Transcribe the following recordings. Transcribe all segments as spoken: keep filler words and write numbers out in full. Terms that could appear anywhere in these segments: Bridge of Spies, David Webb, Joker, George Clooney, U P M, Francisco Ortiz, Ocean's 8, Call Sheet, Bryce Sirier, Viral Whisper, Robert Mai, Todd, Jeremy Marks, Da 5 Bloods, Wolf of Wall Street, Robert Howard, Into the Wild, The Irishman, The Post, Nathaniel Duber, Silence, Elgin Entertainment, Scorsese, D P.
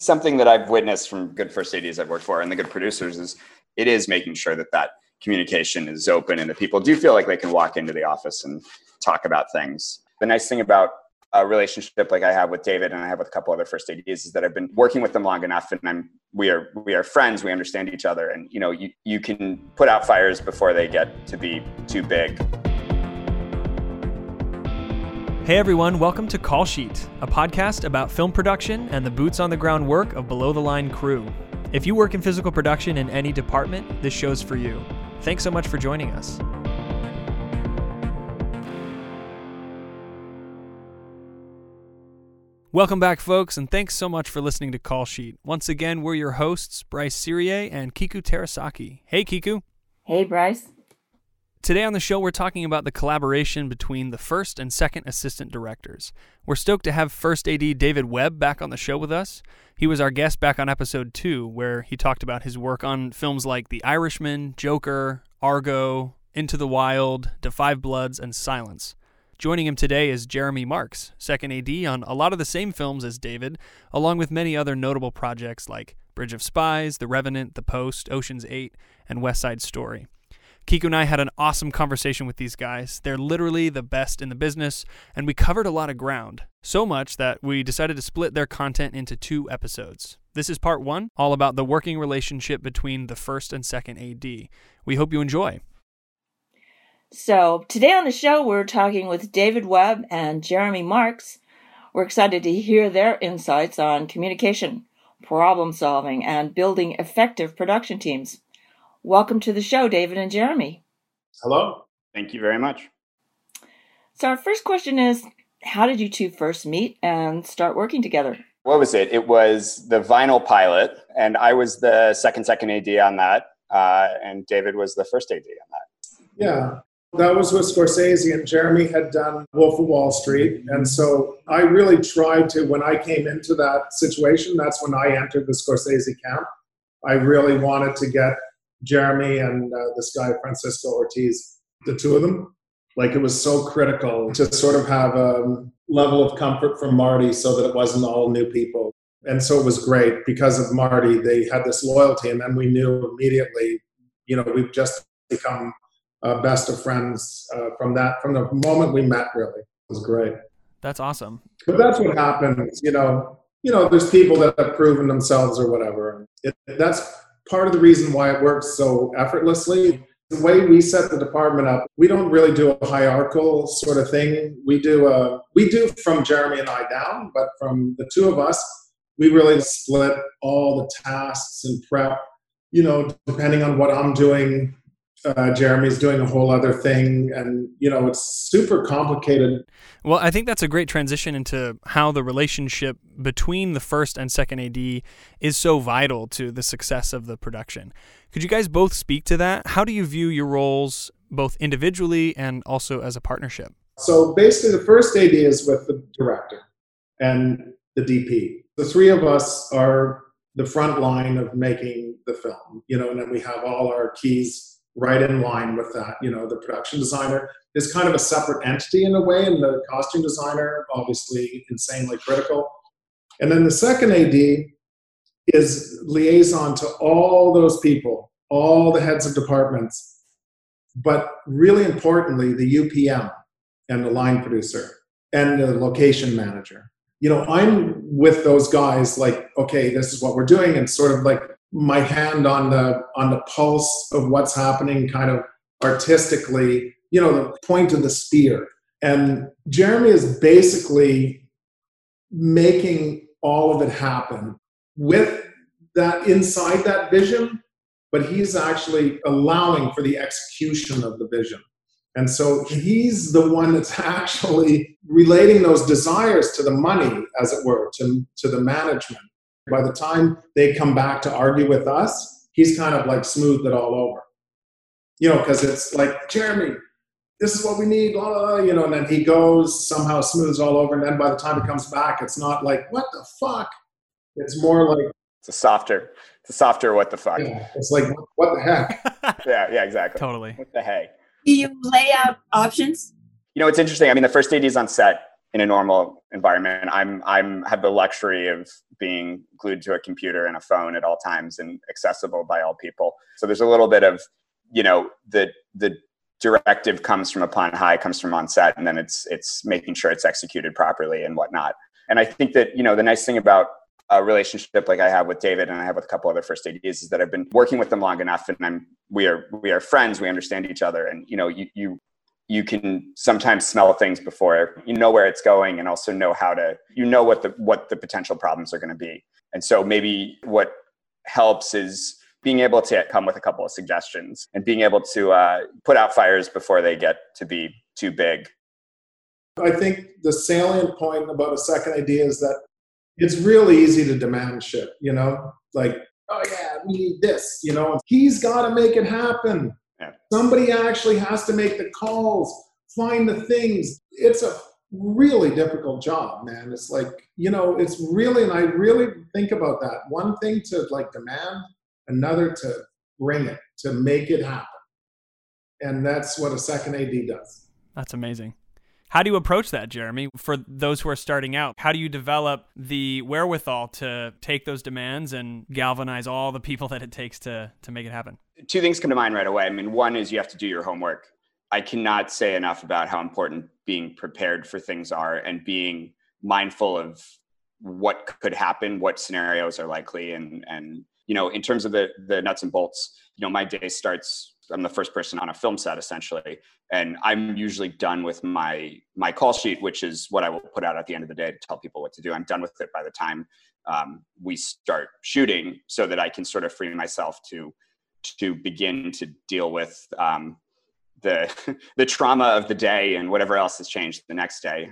something that I've witnessed from good first A Ds I've worked for and the good producers is it is making sure that that communication is open and that people do feel like they can walk into the office and talk about things. The nice thing about a relationship like I have with David and I have with a couple other first A Ds is that I've been working with them long enough and I'm, we are, we are friends, we understand each other. And you know, you, you can put out fires before they get to be too big. Hey everyone, welcome to Call Sheet, a podcast about film production and the boots on the ground work of below the line crew. If you work in physical production in any department, this show's for you. Thanks so much for joining us. Welcome back, folks, and thanks so much for listening to Call Sheet. Once again, we're your hosts, Bryce Sirier and Kiku Terasaki. Hey, Kiku. Hey, Bryce. Today on the show, we're talking about the collaboration between the first and second assistant directors. We're stoked to have first A D David Webb back on the show with us. He was our guest back on episode two, where he talked about his work on films like The Irishman, Joker, Argo, Into the Wild, Da five Bloods, and Silence. Joining him today is Jeremy Marks, second A D on a lot of the same films as David, along with many other notable projects like Bridge of Spies, The Revenant, The Post, Ocean's eight, and West Side Story. Kiku and I had an awesome conversation with these guys. They're literally the best in the business, and we covered a lot of ground. So much that we decided to split their content into two episodes. This is part one, all about the working relationship between the first and second A D. We hope you enjoy. So today on the show, we're talking with David Webb and Jeremy Marks. We're excited to hear their insights on communication, problem solving, and building effective production teams. Welcome to the show, David and Jeremy. Hello. Thank you very much. So our first question is, how did you two first meet and start working together? What was it? It was the Vinyl pilot, and I was the second second A D on that, uh, and David was the first A D on that. Yeah, that was with Scorsese, and Jeremy had done Wolf of Wall Street, and so I really tried to, when I came into that situation, that's when I entered the Scorsese camp. I really wanted to get Jeremy and uh, this guy, Francisco Ortiz, the two of them. Like, it was so critical to sort of have a level of comfort from Marty so that it wasn't all new people. And so it was great. Because of Marty, they had this loyalty, and then we knew immediately, you know, we've just become uh, best of friends uh, from that, from the moment we met, really. It was great. That's awesome. But that's what happens, you know. You know, there's people that have proven themselves or whatever. It, that's... part of the reason why it works so effortlessly. The way we set the department up, we don't really do a hierarchical sort of thing. We do a, we do from Jeremy and I down, but from the two of us, we really split all the tasks and prep. You know, depending on what I'm doing, uh, Jeremy's doing a whole other thing, and you know, it's super complicated. Well, I think that's a great transition into how the relationship between the first and second A D is so vital to the success of the production. Could you guys both speak to that? How do you view your roles both individually and also as a partnership? So basically the first A D is with the director and the D P. The three of us are the front line of making the film, you know, and then we have all our keys right in line with that. You know, the production designer is kind of a separate entity in a way, and the costume designer, obviously insanely critical. And then the second A D is liaison to all those people, all the heads of departments, but really importantly, the U P M and the line producer and the location manager. You know, I'm with those guys like, okay, this is what we're doing, and sort of like my hand on the on the pulse of what's happening kind of artistically, you know, the point of the spear. And Jeremy is basically making all of it happen with that, inside that vision, but he's actually allowing for the execution of the vision. And so he's the one that's actually relating those desires to the money, as it were, to, to the management. By the time they come back to argue with us, he's kind of like smoothed it all over. You know, because it's like, Jeremy, this is what we need, blah, blah, blah, you know, and then he goes, somehow smooths all over, and then by the time it comes back, it's not like, what the fuck? It's more like... It's a softer, it's a softer what the fuck. Yeah, it's like, what the heck? yeah, yeah, exactly. Totally. What the heck? Do you lay out options? You know, it's interesting. I mean, the first A D is on set, in a normal environment, I'm I'm have the luxury of being glued to a computer and a phone at all times and accessible by all people. So there's a little bit of, you know, the the directive comes from upon high, comes from on set, and then it's it's making sure it's executed properly and whatnot. And I think that, you know, the nice thing about a relationship like I have with David and I have with a couple other first A Ds is that I've been working with them long enough, and I'm we are we are friends. We understand each other, and you know, you you. you can sometimes smell things before you know where it's going, and also know how to, you know, what the, what the potential problems are going to be. And so maybe what helps is being able to come with a couple of suggestions and being able to uh, put out fires before they get to be too big. I think the salient point about a second idea is that it's really easy to demand shit, you know, like, oh yeah, we need this, you know, he's got to make it happen. Yeah. Somebody actually has to make the calls, find the things. It's a really difficult job, man. It's like, you know, it's really, and I really think about that. One thing to like demand, another to bring it, to make it happen. And that's what a second A D does. That's amazing. How do you approach that, Jeremy? For those who are starting out, how do you develop the wherewithal to take those demands and galvanize all the people that it takes to to make it happen? Two things come to mind right away. I mean, one is you have to do your homework. I cannot say enough about how important being prepared for things are and being mindful of what could happen, what scenarios are likely. And, and you know, in terms of the the nuts and bolts, you know, my day starts, I'm the first person on a film set essentially. And I'm usually done with my my call sheet, which is what I will put out at the end of the day to tell people what to do. I'm done with it by the time um, we start shooting, so that I can sort of free myself to to begin to deal with um, the the trauma of the day and whatever else has changed the next day.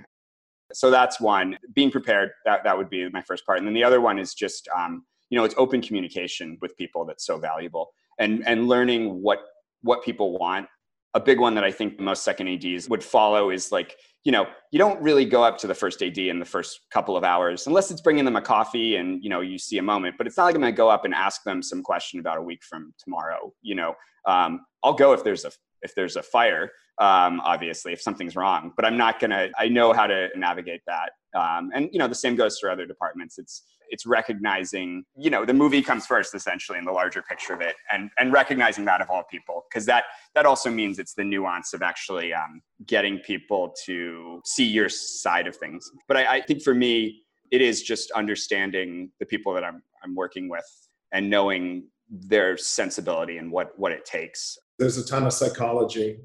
So that's one, being prepared. That that would be my first part. And then the other one is just, um, you know, it's open communication with people that's so valuable, and and learning what what people want. A big one that I think most second A Ds would follow is like, you know, you don't really go up to the first A D in the first couple of hours, unless it's bringing them a coffee and, you know, you see a moment, but it's not like I'm going to go up and ask them some question about a week from tomorrow. You know, um, I'll go if there's a, if there's a fire, um, obviously, if something's wrong, but I'm not going to, I know how to navigate that. Um, and, you know, the same goes for other departments. It's, it's recognizing, you know, the movie comes first, essentially, in the larger picture of it, and, and recognizing that of all people, because that, that also means it's the nuance of actually um, getting people to see your side of things. But I, I think for me, it is just understanding the people that I'm, I'm working with and knowing their sensibility and what, what it takes. There's a ton of psychology,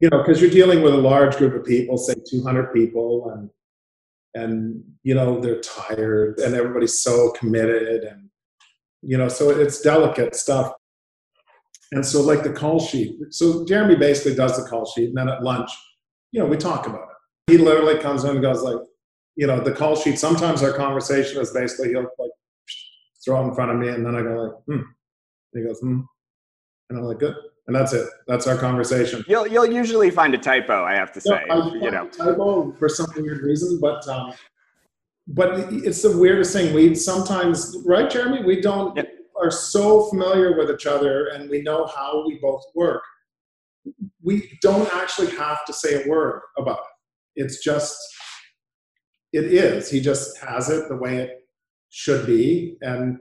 you know, because you're dealing with a large group of people, say two hundred people, and And, you know, they're tired and everybody's so committed and, you know, so it's delicate stuff. And so like the call sheet. So Jeremy basically does the call sheet, and then at lunch, you know, we talk about it. He literally comes in and goes like, you know, the call sheet. Sometimes our conversation is basically he'll like throw it in front of me, and then I go like, hmm. And he goes, hmm. And I'm like, good. And that's it. That's our conversation. You'll you'll usually find a typo, I have to say. Yeah, I find you know. a typo for some weird reason, but um, but it's the weirdest thing. We sometimes, right, Jeremy? We don't yeah. are so familiar with each other, and we know how we both work. We don't actually have to say a word about it. It's just, it is. He just has it the way it should be, and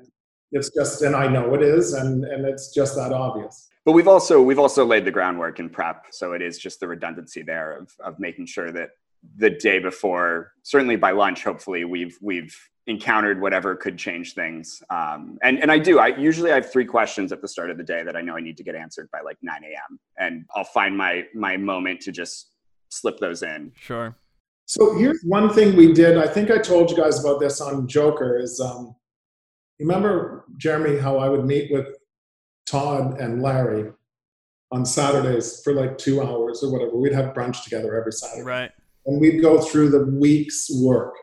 it's just, and I know it is, and and it's just that obvious. But we've also we've also laid the groundwork in prep, so it is just the redundancy there of of making sure that the day before, certainly by lunch, hopefully we've we've encountered whatever could change things. Um, and and I do I usually I have three questions at the start of the day that I know I need to get answered by like nine a.m. and I'll find my my moment to just slip those in. Sure. So here's one thing we did. I think I told you guys about this on Joker. Is um, remember Jeremy how I would meet with Todd and Larry on Saturdays for like two hours or whatever. We'd have brunch together every Saturday. Right. And we'd go through the week's work,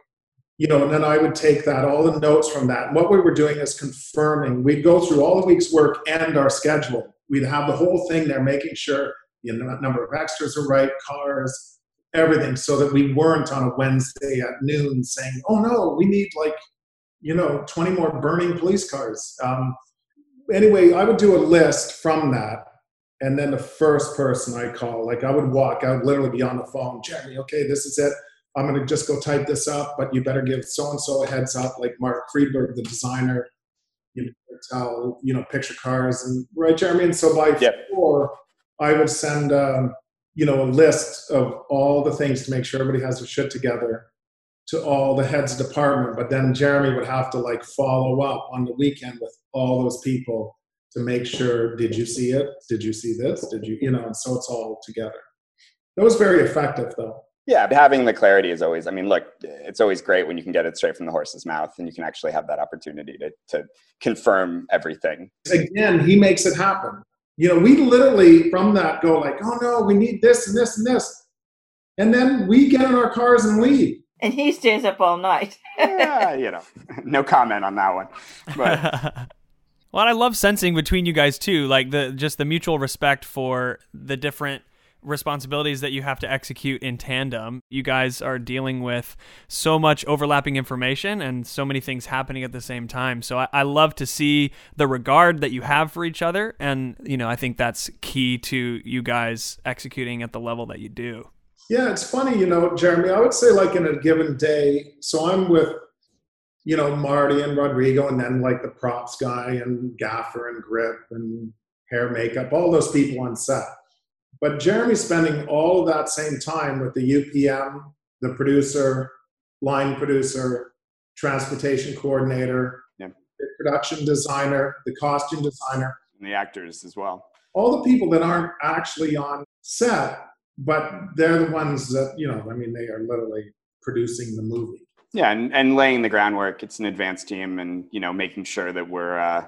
you know, and then I would take that, all the notes from that. And what we were doing is confirming. We'd go through all the week's work and our schedule. We'd have the whole thing there, making sure the number of extras are right, cars, everything, so that we weren't on a Wednesday at noon saying, oh no, we need like, you know, twenty more burning police cars. Um, Anyway, I would do a list from that, and then the first person I call, like I would walk, I would literally be on the phone, Jeremy, okay, this is it. I'm going to just go type this up, but you better give so-and-so a heads up, like Mark Friedberg, the designer, you know, tell, you know, picture cars. And right, Jeremy? And so by yep. four, I would send, um, you know, a list of all the things to make sure everybody has their shit together to all the heads of department. But then Jeremy would have to like follow up on the weekend with all those people to make sure, did you see it? Did you see this? Did you, you know, and so it's all together. That was very effective though. Yeah, having the clarity is always, I mean, look, it's always great when you can get it straight from the horse's mouth and you can actually have that opportunity to, to confirm everything. Again, he makes it happen. You know, we literally from that go like, oh no, we need this and this and this. And then we get in our cars and leave. And he stays up all night. Yeah, you know, no comment on that one. But. Well, I love sensing between you guys too, like the just the mutual respect for the different responsibilities that you have to execute in tandem. You guys are dealing with so much overlapping information and so many things happening at the same time. So I, I love to see the regard that you have for each other. And, you know, I think that's key to you guys executing at the level that you do. Yeah, it's funny, you know, Jeremy, I would say like in a given day, so I'm with, you know, Marty and Rodrigo and then like the props guy and gaffer and grip and hair makeup, all those people on set. But Jeremy's spending all of that same time with the U P M, the producer, line producer, transportation coordinator, yeah. the production designer, the costume designer. And the actors as well. All the people that aren't actually on set, but they're the ones that, you know, I mean, they are literally producing the movie. Yeah, and, and laying the groundwork. It's an advanced team and, you know, making sure that we're, uh,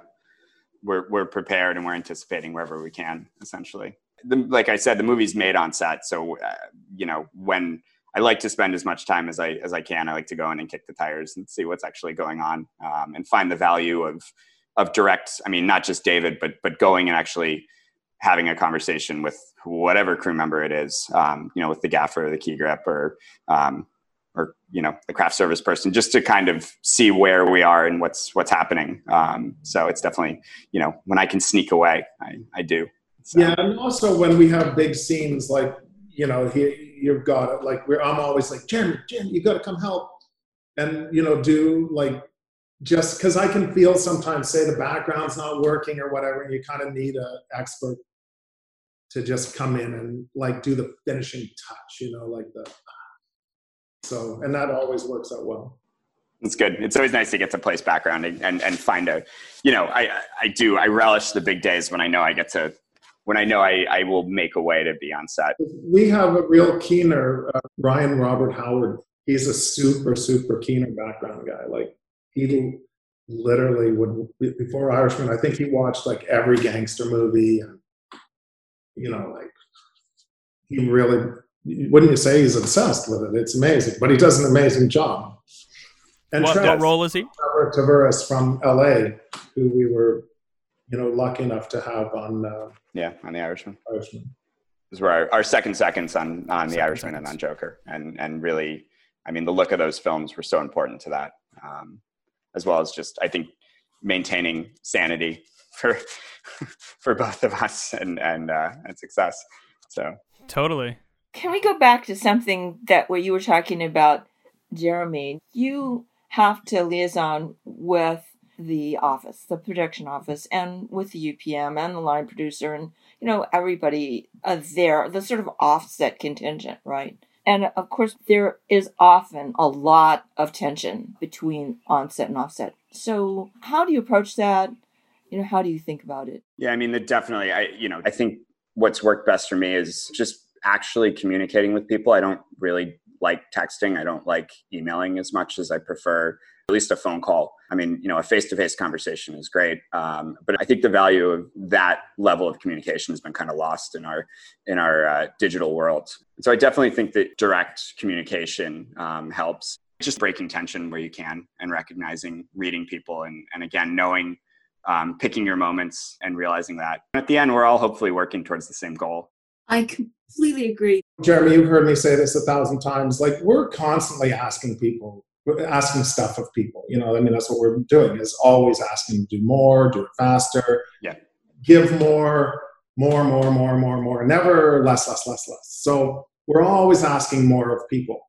we're, we're prepared and we're anticipating wherever we can, essentially. The, like I said, the movie's made on set. So, uh, you know, when I like to spend as much time as I as I can, I like to go in and kick the tires and see what's actually going on um, and find the value of of direct. I mean, not just David, but but going and actually having a conversation with whatever crew member it is, um, you know, with the gaffer or the key grip or, um, or, you know, the craft service person, just to kind of see where we are and what's what's happening. Um, so it's definitely, you know, when I can sneak away, I, I do. So. Yeah, and also when we have big scenes, like, you know, he, you've got it. Like, we're, I'm always like, Jeremy, Jeremy, you got to come help. And, you know, do, like, just because I can feel sometimes, say the background's not working or whatever, and you kind of need an expert to just come in and, like, do the finishing touch, you know, like the. So, and that always works out well. It's good. It's always nice to get to place background and, and, and find out, you know, I, I do, I relish the big days when I know I get to. When I know I, I will make a way to be on set. We have a real keener, uh, Ryan Robert Howard. He's a super, super keener background guy. Like, he literally would, before Irishman, I think he watched like every gangster movie. And, you know, like, he really, wouldn't you say he's obsessed with it? It's amazing, but he does an amazing job. And what, Trevor, what role is he? Trevor Tavares from L A, who we were, you know, lucky enough to have on uh, yeah on The Irishman. Irishman. This is where our, our second seconds on on The Irishman and on Joker, and and really, I mean, the look of those films were so important to that, um, as well as just I think maintaining sanity for for both of us and and uh, and success. So totally. Can we go back to something that what you were talking about, Jeremy? You have to liaison with the office, the production office, and with the U P M and the line producer and, you know, everybody uh, there, the sort of offset contingent, right? And of course, there is often a lot of tension between onset and offset. So how do you approach that? You know, how do you think about it? Yeah, I mean, definitely, I, you know, I think what's worked best for me is just actually communicating with people. I don't really like texting. I don't like emailing as much as I prefer at least a phone call. I mean, you know, a face-to-face conversation is great. Um, but I think the value of that level of communication has been kind of lost in our in our uh, digital world. And so I definitely think that direct communication um, helps. Just breaking tension where you can and recognizing, reading people, and, and again, knowing, um, picking your moments and realizing that. And at the end, we're all hopefully working towards the same goal. I completely agree. Jeremy, you've heard me say this a thousand times. Like, we're constantly asking people. asking stuff of people, you know, I mean, that's what we're doing is always asking to do more, do it faster, yeah, give more, more, more, more, more, more, never less, less, less, less. So we're always asking more of people.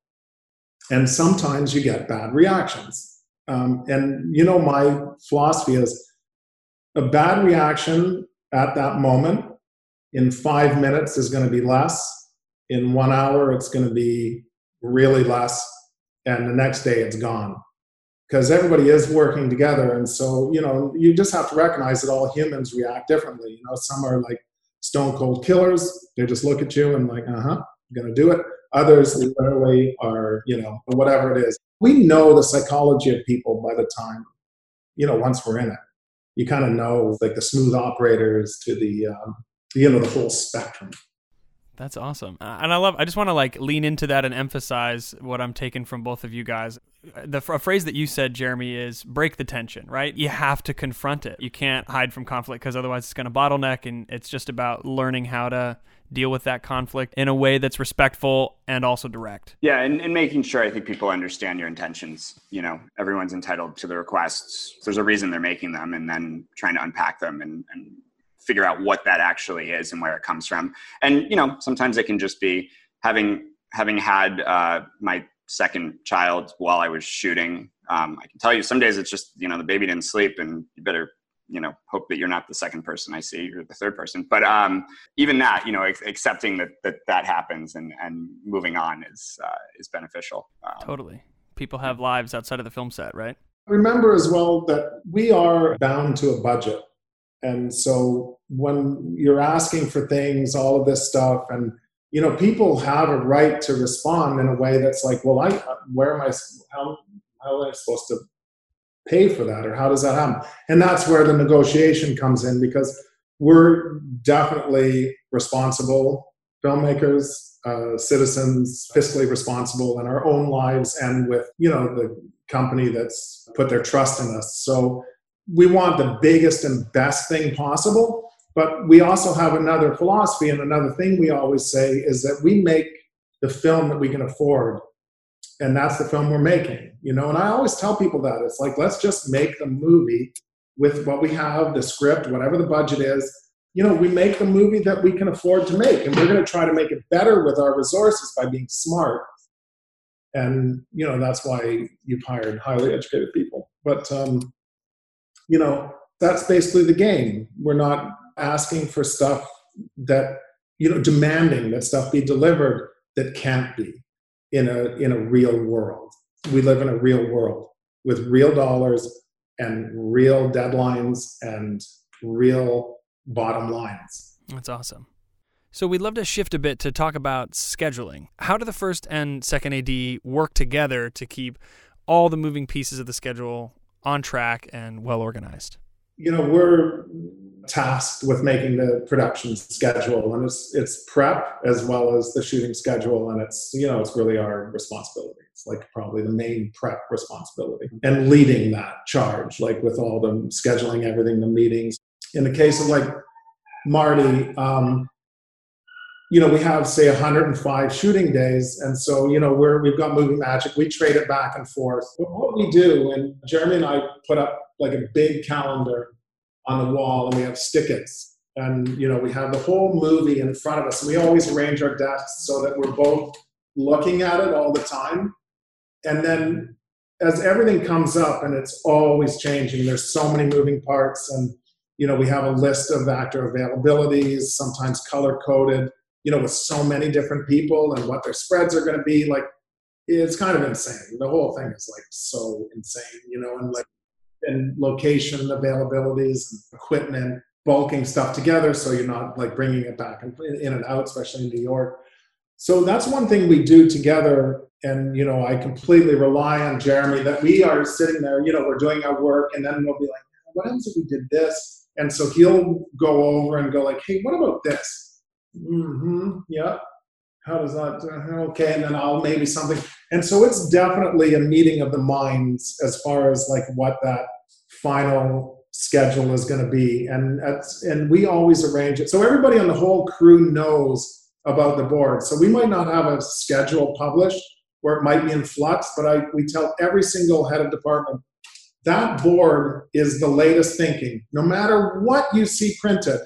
And sometimes you get bad reactions. Um, and, you know, my philosophy is a bad reaction at that moment in five minutes is going to be less. In one hour, it's going to be really less. And the next day it's gone, because everybody is working together. And so, you know, you just have to recognize that all humans react differently. You know, some are like stone cold killers. They just look at you and like, uh-huh, I'm going to do it. Others literally are, you know, whatever it is. We know the psychology of people by the time, you know, once we're in it. You kind of know, like, the smooth operators to the, um, you know, the whole spectrum. That's awesome. Uh, and I love, I just want to like lean into that and emphasize what I'm taking from both of you guys. The a phrase that you said, Jeremy, is break the tension, right? You have to confront it. You can't hide from conflict, because otherwise it's going to bottleneck. And it's just about learning how to deal with that conflict in a way that's respectful and also direct. Yeah. And, and making sure, I think, people understand your intentions. You know, everyone's entitled to the requests. There's a reason they're making them, and then trying to unpack them and, and figure out what that actually is and where it comes from. And, you know, sometimes it can just be having, having had uh, my second child while I was shooting. Um, I can tell you some days it's just, you know, the baby didn't sleep, and you better, you know, hope that you're not the second person I see or the third person. But um, even that, you know, ac- accepting that, that that happens and, and moving on is, uh, is beneficial. Um, totally. People have lives outside of the film set, right? Remember as well that we are bound to a budget. And so when you're asking for things, all of this stuff, and, you know, people have a right to respond in a way that's like, well, I, where am I, how, how am I supposed to pay for that? Or how does that happen? And that's where the negotiation comes in, because we're definitely responsible filmmakers, uh, citizens, fiscally responsible in our own lives and with, you know, the company that's put their trust in us. So we want the biggest and best thing possible, but we also have another philosophy, and another thing we always say is that we make the film that we can afford, and that's the film we're making, you know. And I always tell people that. It's like, let's just make the movie with what we have, the script, whatever the budget is. You know, we make the movie that we can afford to make, and we're going to try to make it better with our resources by being smart. And, you know, that's why you've hired highly educated people. But, um, you know, that's basically the game. We're not asking for stuff that, you know, demanding that stuff be delivered that can't be in a in a real world. We live in a real world with real dollars and real deadlines and real bottom lines. That's awesome. So we'd love to shift a bit to talk about scheduling. How do the first and second A D work together to keep all the moving pieces of the schedule on track and well organized? You know, we're tasked with making the production schedule, and it's it's prep as well as the shooting schedule, and it's, you know, it's really our responsibility. It's like probably the main prep responsibility, and leading that charge, like with all the scheduling, everything, the meetings. In the case of like Marty, um, you know, we have, say, one hundred five shooting days. And so, you know, we're, we've got movie magic. We trade it back and forth. But what we do, and Jeremy and I put up like a big calendar on the wall, and we have stickers. And, you know, we have the whole movie in front of us. We always arrange our desks so that we're both looking at it all the time. And then as everything comes up, and it's always changing, there's so many moving parts. And, you know, we have a list of actor availabilities, sometimes color-coded, you know, with so many different people and what their spreads are going to be. Like, it's kind of insane. The whole thing is like so insane, you know, and like, and location availabilities and equipment, bulking stuff together. So you're not like bringing it back and in and out, especially in New York. So that's one thing we do together. And, you know, I completely rely on Jeremy that we are sitting there, you know, we're doing our work, and then we'll be like, what happens if we did this? And so he'll go over and go like, hey, what about this? Mm-hmm. Yeah. How does that? Okay. And then I'll maybe something. And so it's definitely a meeting of the minds as far as like what that final schedule is going to be. And that's, and we always arrange it. So everybody on the whole crew knows about the board. So we might not have a schedule published, or it might be in flux, but I, we tell every single head of department that board is the latest thinking, no matter what you see printed.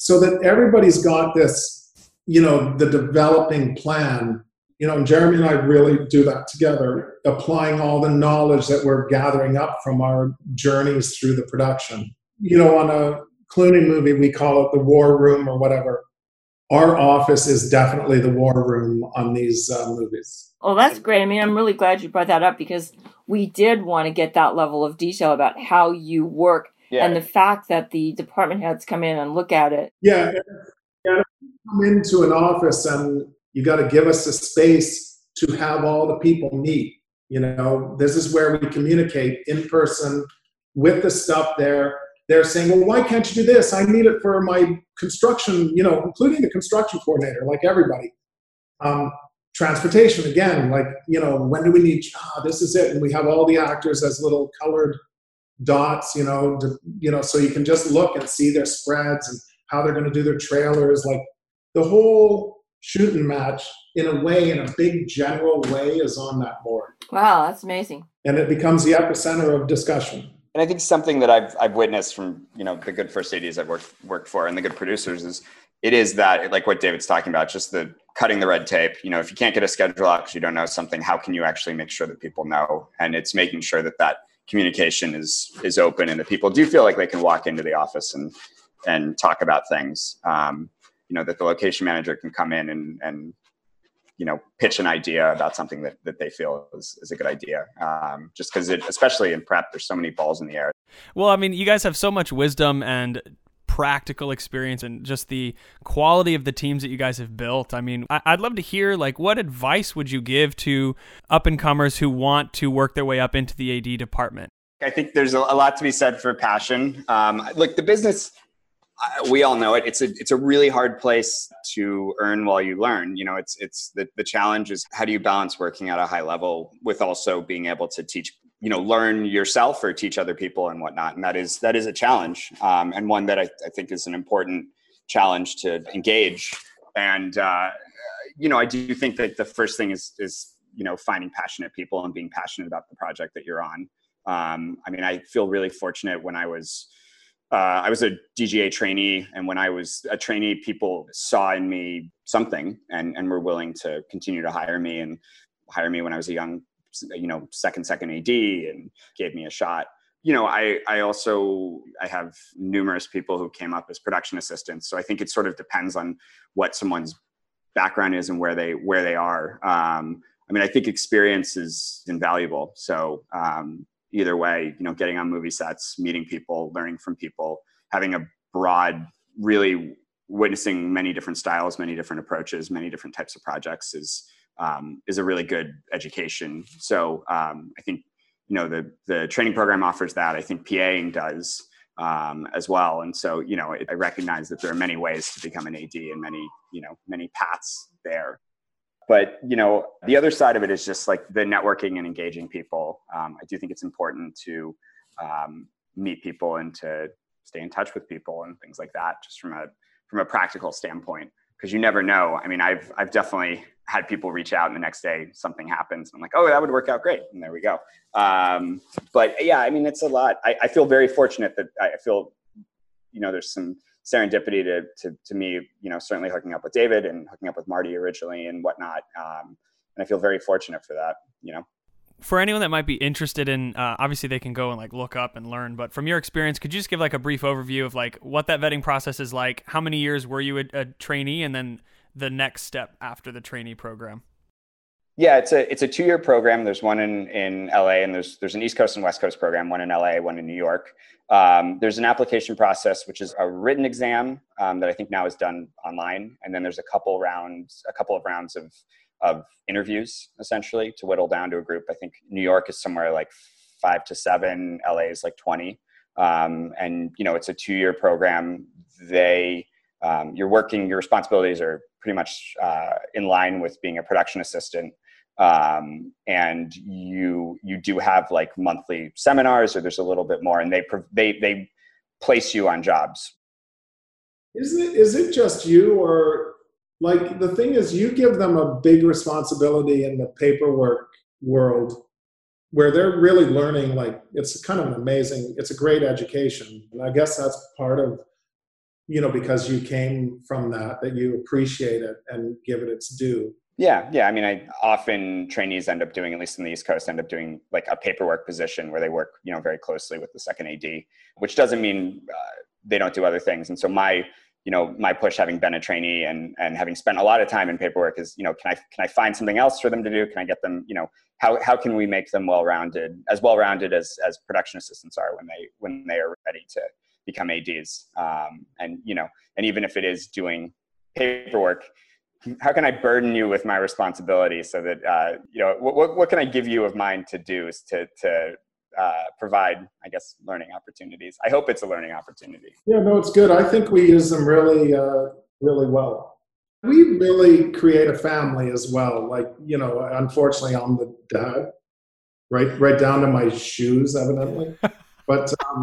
So that everybody's got this, you know, the developing plan you know, Jeremy and I really do that together, applying all the knowledge that we're gathering up from our journeys through the production. You know, on a Clooney movie, we call it the war room or whatever. Our office is definitely the war room on these uh, movies. Well, that's great. I mean, I'm really glad you brought that up because we did want to get that level of detail about how you work yeah. and the fact that the department heads come in and look at it. Yeah. You come into an office and you got to give us a space to have all the people meet. You know, this is where we communicate in person with the stuff there. They're saying, well, why can't you do this? I need it for my construction, you know, including the construction coordinator, like everybody. Um, transportation, again, like, you know, when do we need, ah, this is it. And we have all the actors as little colored dots, you know, to, you know, so you can just look and see their spreads and how they're going to do their trailers. Like the whole shoot and match, in a way, in a big general way, is on that board. Wow, that's amazing. And it becomes the epicenter of discussion. And I think something that I've I've witnessed from, you know, the good first A Ds I've worked worked for and the good producers is it is that, like what David's talking about, just the cutting the red tape. You know, if you can't get a schedule out because you don't know something, how can you actually make sure that people know? And it's making sure that that communication is is open and that people do feel like they can walk into the office and and talk about things. Um, you know, that the location manager can come in and and you know, pitch an idea about something that, that they feel is, is a good idea. Um, just because it, especially in prep, there's so many balls in the air. Well, I mean, you guys have so much wisdom and practical experience and just the quality of the teams that you guys have built. I mean, I'd love to hear, like, what advice would you give to up-and-comers who want to work their way up into the A D department? I think there's a lot to be said for passion. Um, look, the business... we all know it. It's a it's a really hard place to earn while you learn. You know, it's it's the, the challenge is how do you balance working at a high level with also being able to teach, you know, learn yourself or teach other people and whatnot. And that is that is a challenge, um, and one that I, I think is an important challenge to engage. And uh, you know, I do think that the first thing is is you know finding passionate people and being passionate about the project that you're on. Um, I mean, I feel really fortunate when I was. Uh, I was a D G A trainee, and when I was a trainee, people saw in me something and, and were willing to continue to hire me and hire me when I was a young, you know, second, second A D and gave me a shot. You know, I, I also, I have numerous people who came up as production assistants. So I think it sort of depends on what someone's background is and where they, where they are. Um, I mean, I think experience is invaluable. So, um, either way, you know, getting on movie sets, meeting people, learning from people, having a broad, really witnessing many different styles, many different approaches, many different types of projects is um, is a really good education. So um, I think, you know, the the training program offers that. I think PAing does um, as well. And so, you know, I recognize that there are many ways to become an A D and many, you know, many paths there. But, you know, the other side of it is just like the networking and engaging people. Um, I do think it's important to um, meet people and to stay in touch with people and things like that, just from a from a practical standpoint, because you never know. I mean, I've I've definitely had people reach out and the next day something happens. And I'm like, oh, that would work out great. And there we go. Um, but yeah, I mean, it's a lot. I, I feel very fortunate that I feel, you know, there's some serendipity to, to to me, you know, certainly hooking up with David and hooking up with Marty originally and whatnot. Um, and I feel very fortunate for that, you know. For anyone that might be interested in, uh, obviously they can go and like look up and learn, but from your experience, could you just give like a brief overview of like what that vetting process is like? How many years were you a, a trainee and then the next step after the trainee program? Yeah, it's a it's a two-year program. There's one in, in L A, and there's there's an East Coast and West Coast program, one in L A, one in New York. Um, there's an application process, which is a written exam um, that I think now is done online, and then there's a couple rounds, a couple of rounds of of interviews, essentially, to whittle down to a group. I think New York is somewhere like five to seven. L A is like twenty, um, and you know it's a two-year program. They um, you're working. Your responsibilities are pretty much uh, in line with being a production assistant. Um, and you, you do have like monthly seminars or there's a little bit more and they, they, they place you on jobs. Isn't it, is it just you or like, the thing is you give them a big responsibility in the paperwork world where they're really learning, like it's kind of an amazing, it's a great education. And I guess that's part of, you know, because you came from that, that you appreciate it and give it its due. Yeah. Yeah. I mean, I often trainees end up doing, at least in the East Coast, end up doing like a paperwork position where they work, you know, very closely with the second A D, which doesn't mean uh, they don't do other things. And so my, you know, my push, having been a trainee and, and having spent a lot of time in paperwork, is, you know, can I, can I find something else for them to do? Can I get them, you know, how, how can we make them well-rounded, as well-rounded as, as production assistants are when they, when they are ready to become A Ds. Um, and, you know, and even if it is doing paperwork, how can I burden you with my responsibility so that, uh, you know, what, what can I give you of mine to do is to, to uh, provide, I guess, learning opportunities. I hope it's a learning opportunity. Yeah, no, it's good. I think we use them really, uh, really well. We really create a family as well. Like, you know, unfortunately, I'm the dad, right, right down to my shoes, evidently. But, um,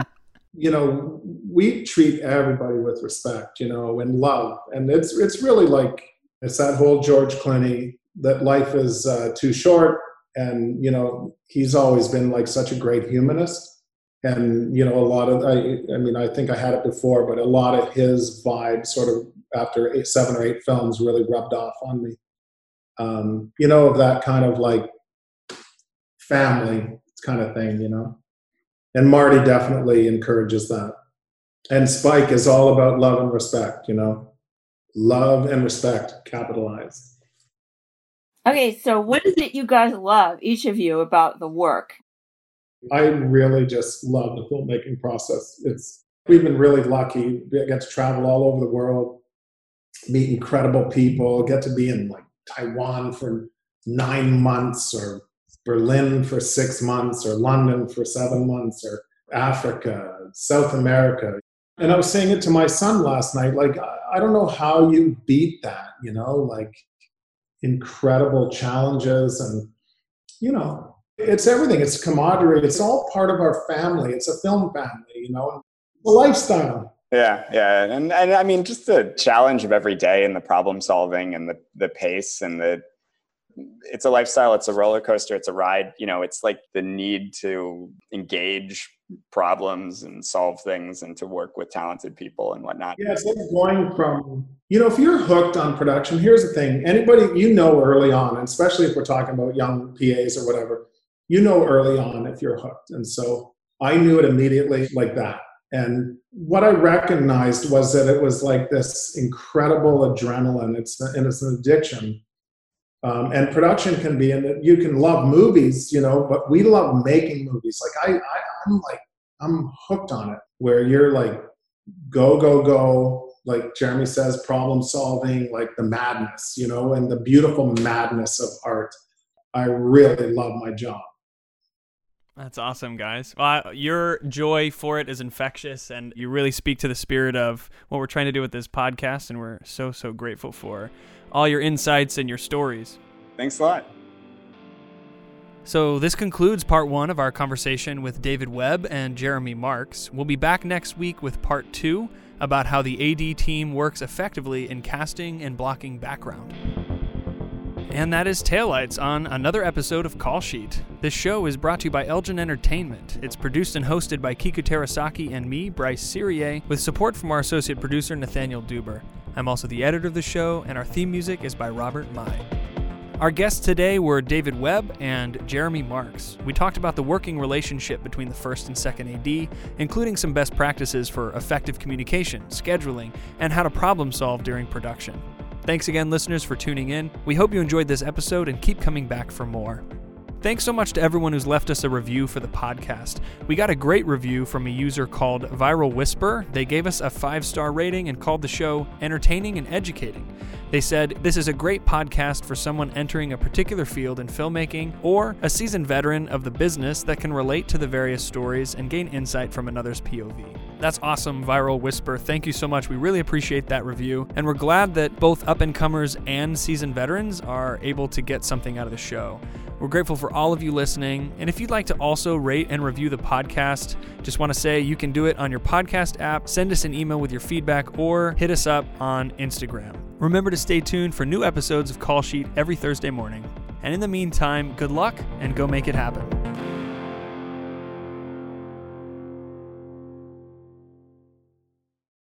you know, we treat everybody with respect, you know, and love. And it's it's really like, it's that whole George Clooney, that life is uh, too short. And, you know, he's always been like such a great humanist. And, you know, a lot of, I, I mean, I think I had it before, but a lot of his vibe sort of after eight, seven or eight films really rubbed off on me. Um, you know, of that kind of like family kind of thing, you know. And Marty definitely encourages that. And Spike is all about love and respect, you know. Love and respect, capitalized. Okay, so what is it you guys love, each of you, about the work? I really just love the filmmaking process. It's we've been really lucky. We get to travel all over the world, meet incredible people, get to be in like Taiwan for nine months, or Berlin for six months, or London for seven months, or Africa, South America. And I was saying it to my son last night, like, I don't know how you beat that, you know, like incredible challenges and, you know, it's everything. It's camaraderie. It's all part of our family. It's a film family, you know, the lifestyle. Yeah. Yeah. And, and I mean, just the challenge of every day and the problem solving and the, the pace and the, it's a lifestyle. It's a roller coaster. It's a ride. You know, it's like the need to engage problems and solve things and to work with talented people and whatnot. Yeah, it's like going from, you know, if you're hooked on production, here's the thing. Anybody, you know, early on, and especially if we're talking about young P As or whatever, you know, early on if you're hooked. And so I knew it immediately like that. And what I recognized was that it was like this incredible adrenaline. It's and it's an addiction. Um, and production can be, and you can love movies, you know, but we love making movies. Like I, I, I'm like, I'm hooked on it, where you're like, go, go, go. Like Jeremy says, problem solving, like the madness, you know, and the beautiful madness of art. I really love my job. That's awesome, guys. Well, your joy for it is infectious, and you really speak to the spirit of what we're trying to do with this podcast, and we're so, so grateful for all your insights and your stories. Thanks a lot. So this concludes part one of our conversation with David Webb and Jeremy Marks. We'll be back next week with part two about how the A D team works effectively in casting and blocking background. And that is Taillights on another episode of Call Sheet. This show is brought to you by Elgin Entertainment. It's produced and hosted by Kiku Terasaki and me, Bryce Sirier, with support from our associate producer, Nathaniel Duber. I'm also the editor of the show, and our theme music is by Robert Mai. Our guests today were David Webb and Jeremy Marks. We talked about the working relationship between the first and second A D, including some best practices for effective communication, scheduling, and how to problem solve during production. Thanks again, listeners, for tuning in. We hope you enjoyed this episode and keep coming back for more. Thanks so much to everyone who's left us a review for the podcast. We got a great review from a user called Viral Whisper. They gave us a five-star rating and called the show entertaining and educating. They said, "This is a great podcast for someone entering a particular field in filmmaking or a seasoned veteran of the business that can relate to the various stories and gain insight from another's P O V." That's awesome, Viral Whisper. Thank you so much. We really appreciate that review. And we're glad that both up-and-comers and seasoned veterans are able to get something out of the show. We're grateful for all of you listening. And if you'd like to also rate and review the podcast, just want to say you can do it on your podcast app. Send us an email with your feedback or hit us up on Instagram. Remember to stay tuned for new episodes of Call Sheet every Thursday morning. And in the meantime, good luck and go make it happen.